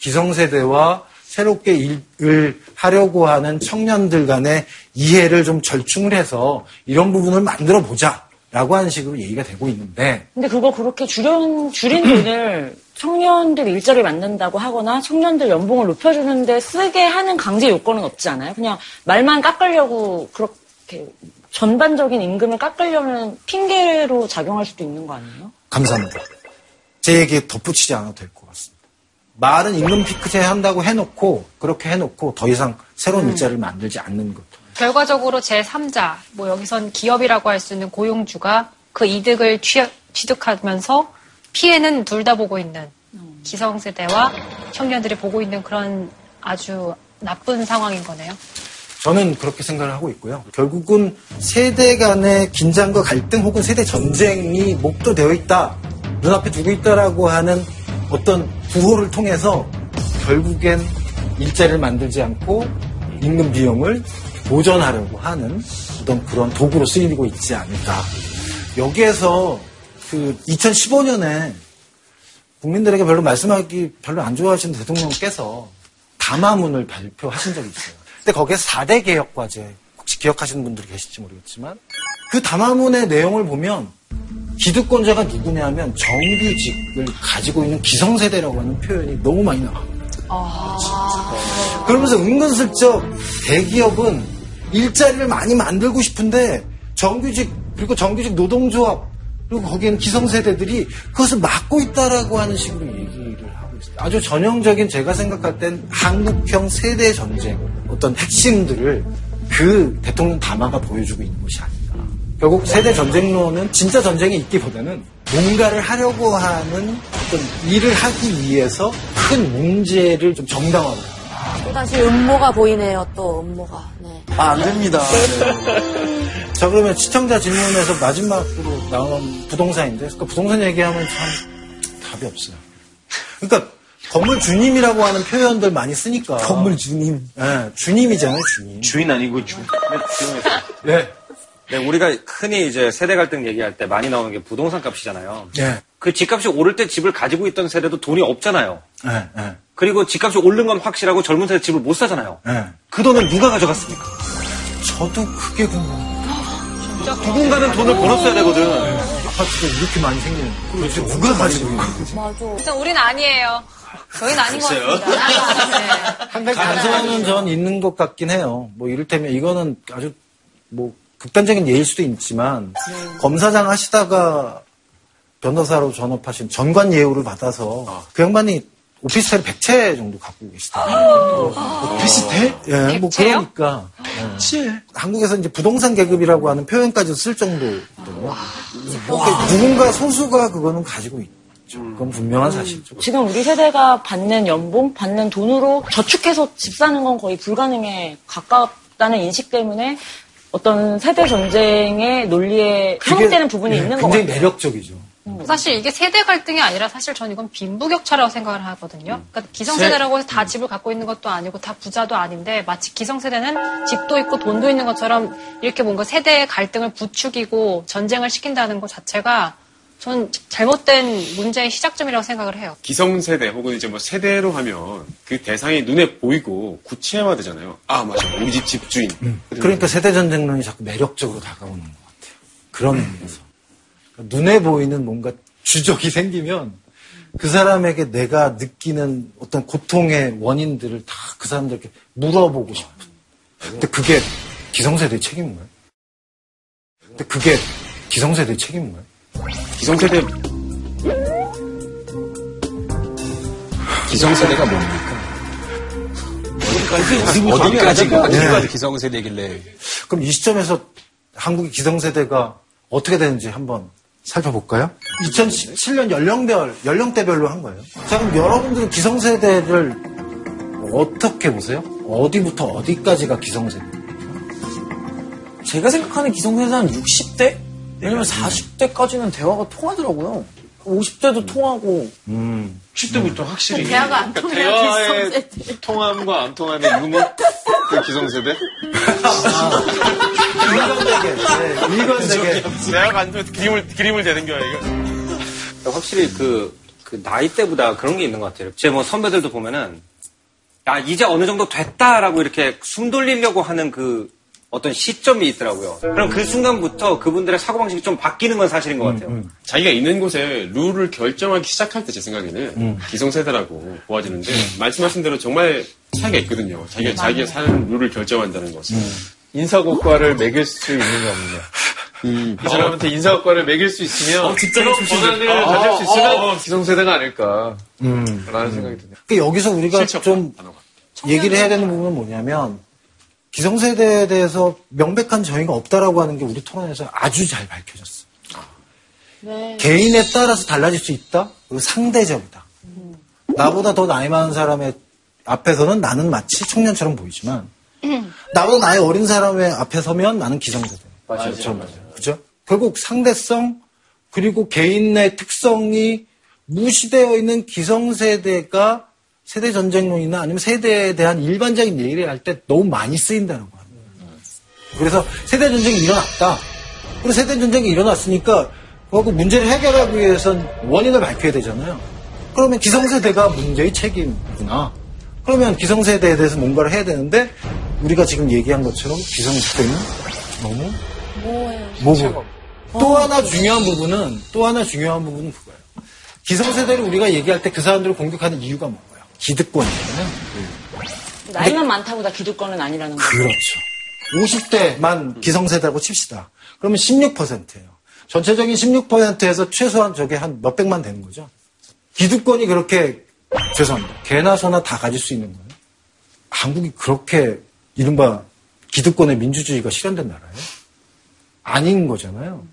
기성세대와 새롭게 일을 하려고 하는 청년들 간의 이해를 좀 절충을 해서 이런 부분을 만들어 보자라고 하는 식으로 얘기가 되고 있는데. 근데 그거 그렇게 줄인 돈을 청년들 일자리를 만든다고 하거나 청년들 연봉을 높여주는데 쓰게 하는 강제 요건은 없지 않아요? 그냥 말만 깎으려고 그렇게 전반적인 임금을 깎으려는 핑계로 작용할 수도 있는 거 아니에요? 감사합니다. 제 얘기에 덧붙이지 않아도 될 것 같습니다. 말은 임금 피크제 한다고 해놓고 그렇게 해놓고 더 이상 새로운 일자리를 만들지 않는 것. 결과적으로 제3자, 뭐 여기선 기업이라고 할 수 있는 고용주가 그 이득을 취득하면서 피해는 둘 다 보고 있는 기성세대와 청년들이 보고 있는 그런 아주 나쁜 상황인 거네요. 저는 그렇게 생각을 하고 있고요. 결국은 세대 간의 긴장과 갈등 혹은 세대 전쟁이 목도되어 있다, 눈앞에 두고 있다라고 하는 어떤 구호를 통해서 결국엔 일자리를 만들지 않고 임금 비용을 보전하려고 하는 어떤 그런 도구로 쓰이고 있지 않을까. 여기에서 그 2015년에 국민들에게 별로 말씀하기 별로 안 좋아하시는 대통령께서 담화문을 발표하신 적이 있어요. 근데 거기에 4대 개혁 과제, 혹시 기억하시는 분들이 계실지 모르겠지만 그 담화문의 내용을 보면 기득권자가 누구냐면 정규직을 가지고 있는 기성세대라고 하는 표현이 너무 많이 나와요. 그러면서 은근슬쩍 대기업은 일자리를 많이 만들고 싶은데 정규직 그리고 정규직 노동조합 그리고 거기에는 기성세대들이 그것을 막고 있다라고 하는 식으로 얘기를 하고 있어요. 아주 전형적인 제가 생각할 땐 한국형 세대 전쟁 어떤 핵심들을 그 대통령 담화가 보여주고 있는 것이 아니에요. 결국 세대 전쟁론은 진짜 전쟁이 있기보다는 뭔가를 하려고 하는 어떤 일을 하기 위해서 큰 문제를 좀 정당화하고. 또 다시 음모가 보이네요, 또 음모가. 네. 안 됩니다. 네. 자, 그러면 시청자 질문에서 마지막으로 나온 부동산인데, 그러니까 부동산 얘기하면 참 답이 없어요. 그러니까 건물 주님이라고 하는 표현들 많이 쓰니까. 건물 주님. 네, 주님이잖아요, 주님. 주인 아니고 주. 네. 네, 우리가 흔히 이제 세대 갈등 얘기할 때 많이 나오는 게 부동산 값이잖아요. 네. 그 집값이 오를 때 집을 가지고 있던 세대도 돈이 없잖아요. 네. 그리고 집값이 오른 건 확실하고 젊은 세대 집을 못 사잖아요. 네. 그 돈을 누가 가져갔습니까? 저도 그게 궁금해요. 누군가는 돈을 벌었어야 되거든. 네. 아파트가 이렇게 많이 생기는. 도대체 누가 가지고 있는 거지? 맞아. 일단 우린 아니에요. 저희는 아닌 것 같습니다. 한 가능성은 전 있는 것 같긴 해요. 뭐 이를테면 이거는 아주 뭐 극단적인 예일 수도 있지만 검사장 하시다가 변호사로 전업하신 전관 예우를 받아서 그 양반이 오피스텔 100채 정도 갖고 계시더라고요. 오피스텔? 예, 뭐 그러니까. 예. 한국에서 이제 부동산 계급이라고 하는 표현까지 쓸 정도로. 누군가 소수가 그거는 가지고 있다. 그건 분명한 사실이죠. 지금 우리 세대가 받는 연봉, 받는 돈으로 저축해서 집 사는 건 거의 불가능에 가깝다는 인식 때문에 어떤 세대 전쟁의 논리에 형성되는 부분이 있는 것 같아요. 굉장히 매력적이죠. 사실 이게 세대 갈등이 아니라 사실 저는 이건 빈부격차라고 생각을 하거든요. 그러니까 기성세대라고 해서 다 집을 갖고 있는 것도 아니고 다 부자도 아닌데 마치 기성세대는 집도 있고 돈도 있는 것처럼 이렇게 뭔가 세대의 갈등을 부추기고 전쟁을 시킨다는 것 자체가 전 잘못된 문제의 시작점이라고 생각을 해요. 기성세대 혹은 이제 뭐 세대로 하면 그 대상이 눈에 보이고 구체화되잖아요. 아 맞아, 우리 집 집주인. 그러니까 세대전쟁론이 자꾸 매력적으로 다가오는 것 같아요. 그런 의미에서. 눈에 보이는 뭔가 주적이 생기면 그 사람에게 내가 느끼는 어떤 고통의 원인들을 다 그 사람들에게 물어보고 싶은. 근데 그게 기성세대의 책임인가요? 기성세대가 뭡니까? 어디까지 기성세대길래? 그럼 이 시점에서 한국의 기성세대가 어떻게 되는지 한번 살펴볼까요? 2017년 연령대별로 한 거예요. 자, 그럼 여러분들은 기성세대를 어떻게 보세요? 어디부터 어디까지가 기성세대? 제가 생각하는 기성세대는 60대? 왜냐면 40대까지는 대화가 통하더라고요. 50대도 통하고. 60대부터 확실히. 대화가 안 통해요. 그러니까 대화의 통함과 안 통함의 유목? 그 기성세대? 일관되게. 대화가 안 통해서 기림을 대는 거야, 이거. 확실히 그 나이 때보다 그런 게 있는 것 같아요. 제 뭐 선배들도 보면은, 야, 이제 어느 정도 됐다라고 이렇게 숨 돌리려고 하는 그, 어떤 시점이 있더라고요. 그럼 그 순간부터 그분들의 사고방식이 좀 바뀌는 건 사실인 것 같아요. 자기가 있는 곳에 룰을 결정하기 시작할 때 제 생각에는 기성세대라고 보아지는데 말씀하신 대로 정말 차이가 있거든요. 자기가 자기의 사는 룰을 결정한다는 것은. 인사고과를 매길 수 있느냐 없느냐. 이 사람한테 인사고과를 매길 수 있으면 그런 권한을 가질 수 있으면 기성세대가 아닐까 라는 생각이 드네요. 그러니까 여기서 우리가 좀 얘기를 해야 되는 부분은 뭐냐면 기성세대에 대해서 명백한 정의가 없다라고 하는 게 우리 토론에서 아주 잘 밝혀졌어. 네. 개인에 따라서 달라질 수 있다? 그리고 상대적이다. 나보다 더 나이 많은 사람의 앞에서는 나는 마치 청년처럼 보이지만 나보다 나이 어린 사람의 앞에 서면 나는 기성세대. 맞아요. 그죠? 결국 상대성 그리고 개인의 특성이 무시되어 있는 기성세대가 세대 전쟁론이나 아니면 세대에 대한 일반적인 얘기를 할 때 너무 많이 쓰인다는 거예요. 그래서 세대 전쟁이 일어났다. 그리고 세대 전쟁이 일어났으니까 그 문제를 해결하기 위해선 원인을 밝혀야 되잖아요. 그러면 기성세대가 문제의 책임이구나. 그러면 기성세대에 대해서 뭔가를 해야 되는데 우리가 지금 얘기한 것처럼 기성세대는 너무 모호해요. 또 하나 중요한 부분은 그거예요. 기성세대를 우리가 얘기할 때 그 사람들을 공격하는 이유가 뭐예요? 기득권이잖아요. 나이만 많다고 다 기득권은 아니라는 거죠. 그렇죠. 50대만 기성세대라고 칩시다. 그러면 16%예요. 전체적인 16%에서 최소한 저게 한 몇백만 되는 거죠. 기득권이 그렇게 죄송합니다. 개나 소나 다 가질 수 있는 거예요? 한국이 그렇게 이른바 기득권의 민주주의가 실현된 나라예요? 아닌 거잖아요.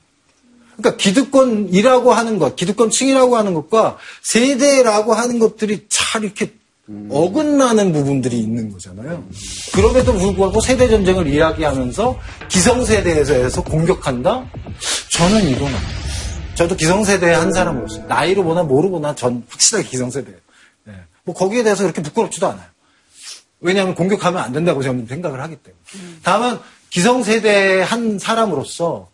그러니까 기득권이라고 하는 것, 기득권층이라고 하는 것과 세대라고 하는 것들이 잘 이렇게 어긋나는 부분들이 있는 거잖아요. 그럼에도 불구하고 세대 전쟁을 이야기하면서 기성세대에서 공격한다? 저는 이거는 저도 기성세대의 한 사람으로서 나이로 보나 모르거나 전 확실하게 기성세대예요. 네. 뭐 거기에 대해서 그렇게 부끄럽지도 않아요. 왜냐하면 공격하면 안 된다고 저는 생각을 하기 때문에. 다만 기성세대의 한 사람으로서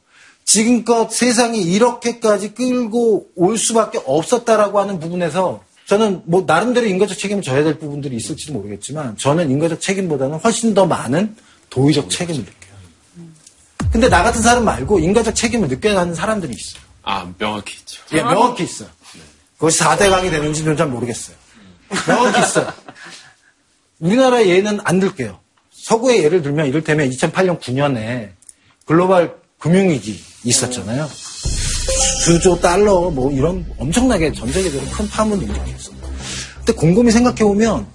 지금껏 세상이 이렇게까지 끌고 올 수밖에 없었다라고 하는 부분에서 저는 뭐 나름대로 인과적 책임을 져야 될 부분들이 있을지도 모르겠지만 저는 인과적 책임보다는 훨씬 더 많은 도의적 책임을 느껴요. 근데 나 같은 사람 말고 인과적 책임을 느껴가는 사람들이 있어요. 아, 명확히 있죠. 예, 명확히 있어요. 그것이 4대강이 되는지는 잘 모르겠어요. 명확히 있어요. 우리나라의 예는 안 들게요. 서구의 예를 들면 이를테면 2008년 9년에 글로벌 금융위기 있었잖아요. 주조 달러 뭐 이런 엄청나게 전 세계적으로 큰 파문이 일어났어요. 근데 곰곰이 생각해보면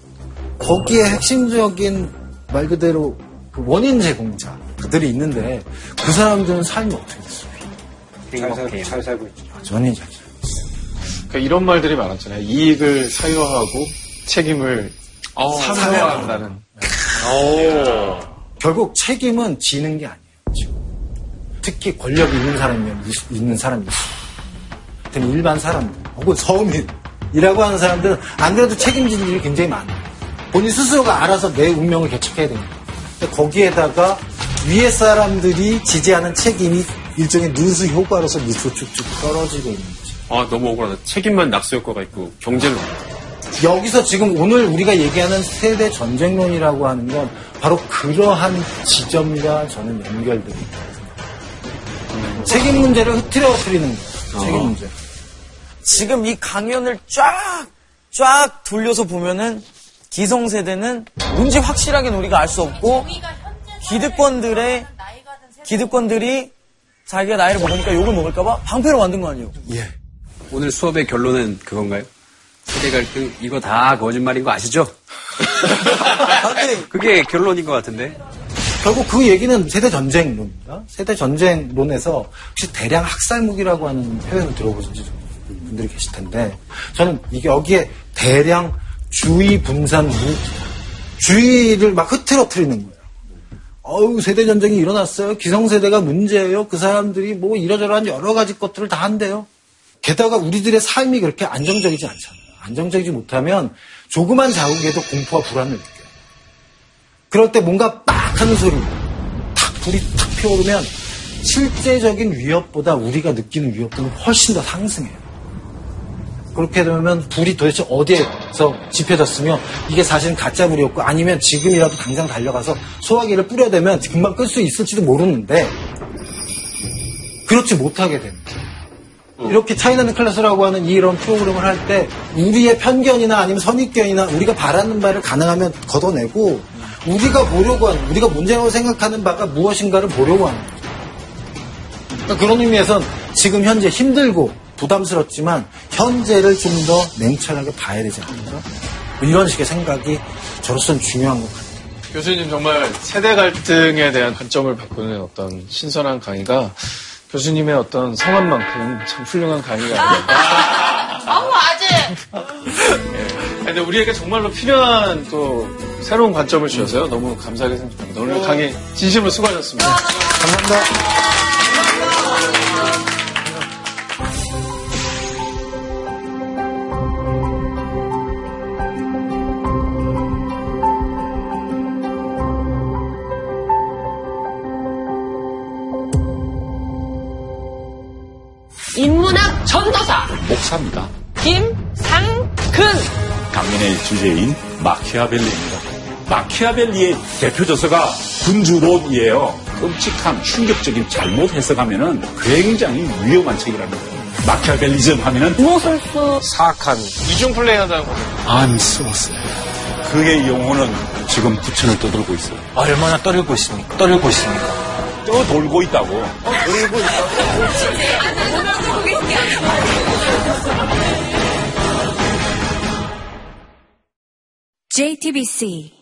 거기에 핵심적인 말 그대로 그 원인 제공자들이 있는데 그 사람들은 삶이 어떻게 됐어요? 잘 살고 있죠. 전혀 잘 살고 있어요. 그러니까 이런 말들이 많았잖아요. 이익을 사유화하고 책임을 사유화한다는. 결국 책임은 지는 게 아니에요. 지금. 특히 권력이 있는 사람이면 있는 사람이고, 일반 사람들 혹은 서민이라고 하는 사람들은 안 그래도 책임지는 일이 굉장히 많아요. 본인 스스로가 알아서 내 운명을 개척해야 됩니다. 근데 거기에다가 위에 사람들이 지지하는 책임이 일종의 누수 효과로서 밑으로 쭉쭉 떨어지고 있는 거죠. 아, 너무 억울하다. 책임만 낙수 효과가 있고 경제는 여기서 지금 오늘 우리가 얘기하는 세대 전쟁론이라고 하는 건 바로 그러한 지점과 저는 연결됩니다. 책임 문제를 흐트러뜨리는 거예요. 책임 문제. 지금 이 강연을 쫙 돌려서 보면은 기성세대는 뭔지 확실하게는 우리가 알 수 없고 기득권들이 자기가 나이를 먹으니까 욕을 먹을까봐 방패로 만든 거 아니에요? 예. 오늘 수업의 결론은 그건가요? 세대 갈등 이거 다 거짓말인 거 아시죠? 그게 결론인 것 같은데. 결국 그 얘기는 세대 전쟁론입니다. 세대 전쟁론에서 혹시 대량 학살무기라고 하는 표현을 들어보신 분들이 계실 텐데, 저는 이게 여기에 대량 주의 분산 무기, 주의를 막 흐트러뜨리는 거예요. 어우, 세대 전쟁이 일어났어요. 기성세대가 문제예요. 그 사람들이 뭐 이러저러한 여러 가지 것들을 다 한대요. 게다가 우리들의 삶이 그렇게 안정적이지 않잖아요. 안정적이지 못하면 조그만 자국에도 공포와 불안을 느껴요. 그럴 때 뭔가 빡 하는 소리, 탁 불이 탁 피어오르면 실제적인 위협보다 우리가 느끼는 위협들은 훨씬 더 상승해요. 그렇게 되면 불이 도대체 어디에서 지펴졌으며 이게 사실은 가짜 불이었고 아니면 지금이라도 당장 달려가서 소화기를 뿌려대면 금방 끌 수 있을지도 모르는데 그렇지 못하게 됩니다. 이렇게 차이나는 클래스라고 하는 이런 프로그램을 할 때 우리의 편견이나 아니면 선입견이나 우리가 바라는 바를 가능하면 걷어내고 우리가 보려고 하는, 우리가 문제라고 생각하는 바가 무엇인가를 보려고 하는 거죠. 그러니까 그런 의미에선 지금 현재 힘들고 부담스럽지만 현재를 좀 더 냉철하게 봐야 되지 않을까? 이런 식의 생각이 저로서는 중요한 것 같아요. 교수님 정말 세대 갈등에 대한 관점을 바꾸는 어떤 신선한 강의가 교수님의 어떤 성함만큼 참 훌륭한 강의가 아닐까. 아우 아재. 근데 우리에게 정말로 필요한 또 새로운 관점을 주셔서요. 너무 감사하게 생각합니다. 오늘 강의 진심으로 수고하셨습니다. 감사합니다. 인문학 전도사 목사입니다. 김상근. 강연의 주제인 마키아벨리입니다. 마키아벨리의 대표 저서가 군주론이에요. 끔찍한 충격적인 잘못 해석하면은 굉장히 위험한 책이라는 거예요. 마키아벨리즘 하면은 무술수 사악한 이중 플레이한다는 거죠. 안 쓰웠어요. 그의 영혼은 지금 부천을 떠돌고 있어요. 얼마나 떠돌고 있습니까? 떠돌고 있다고. 돌고 있다고. JTBC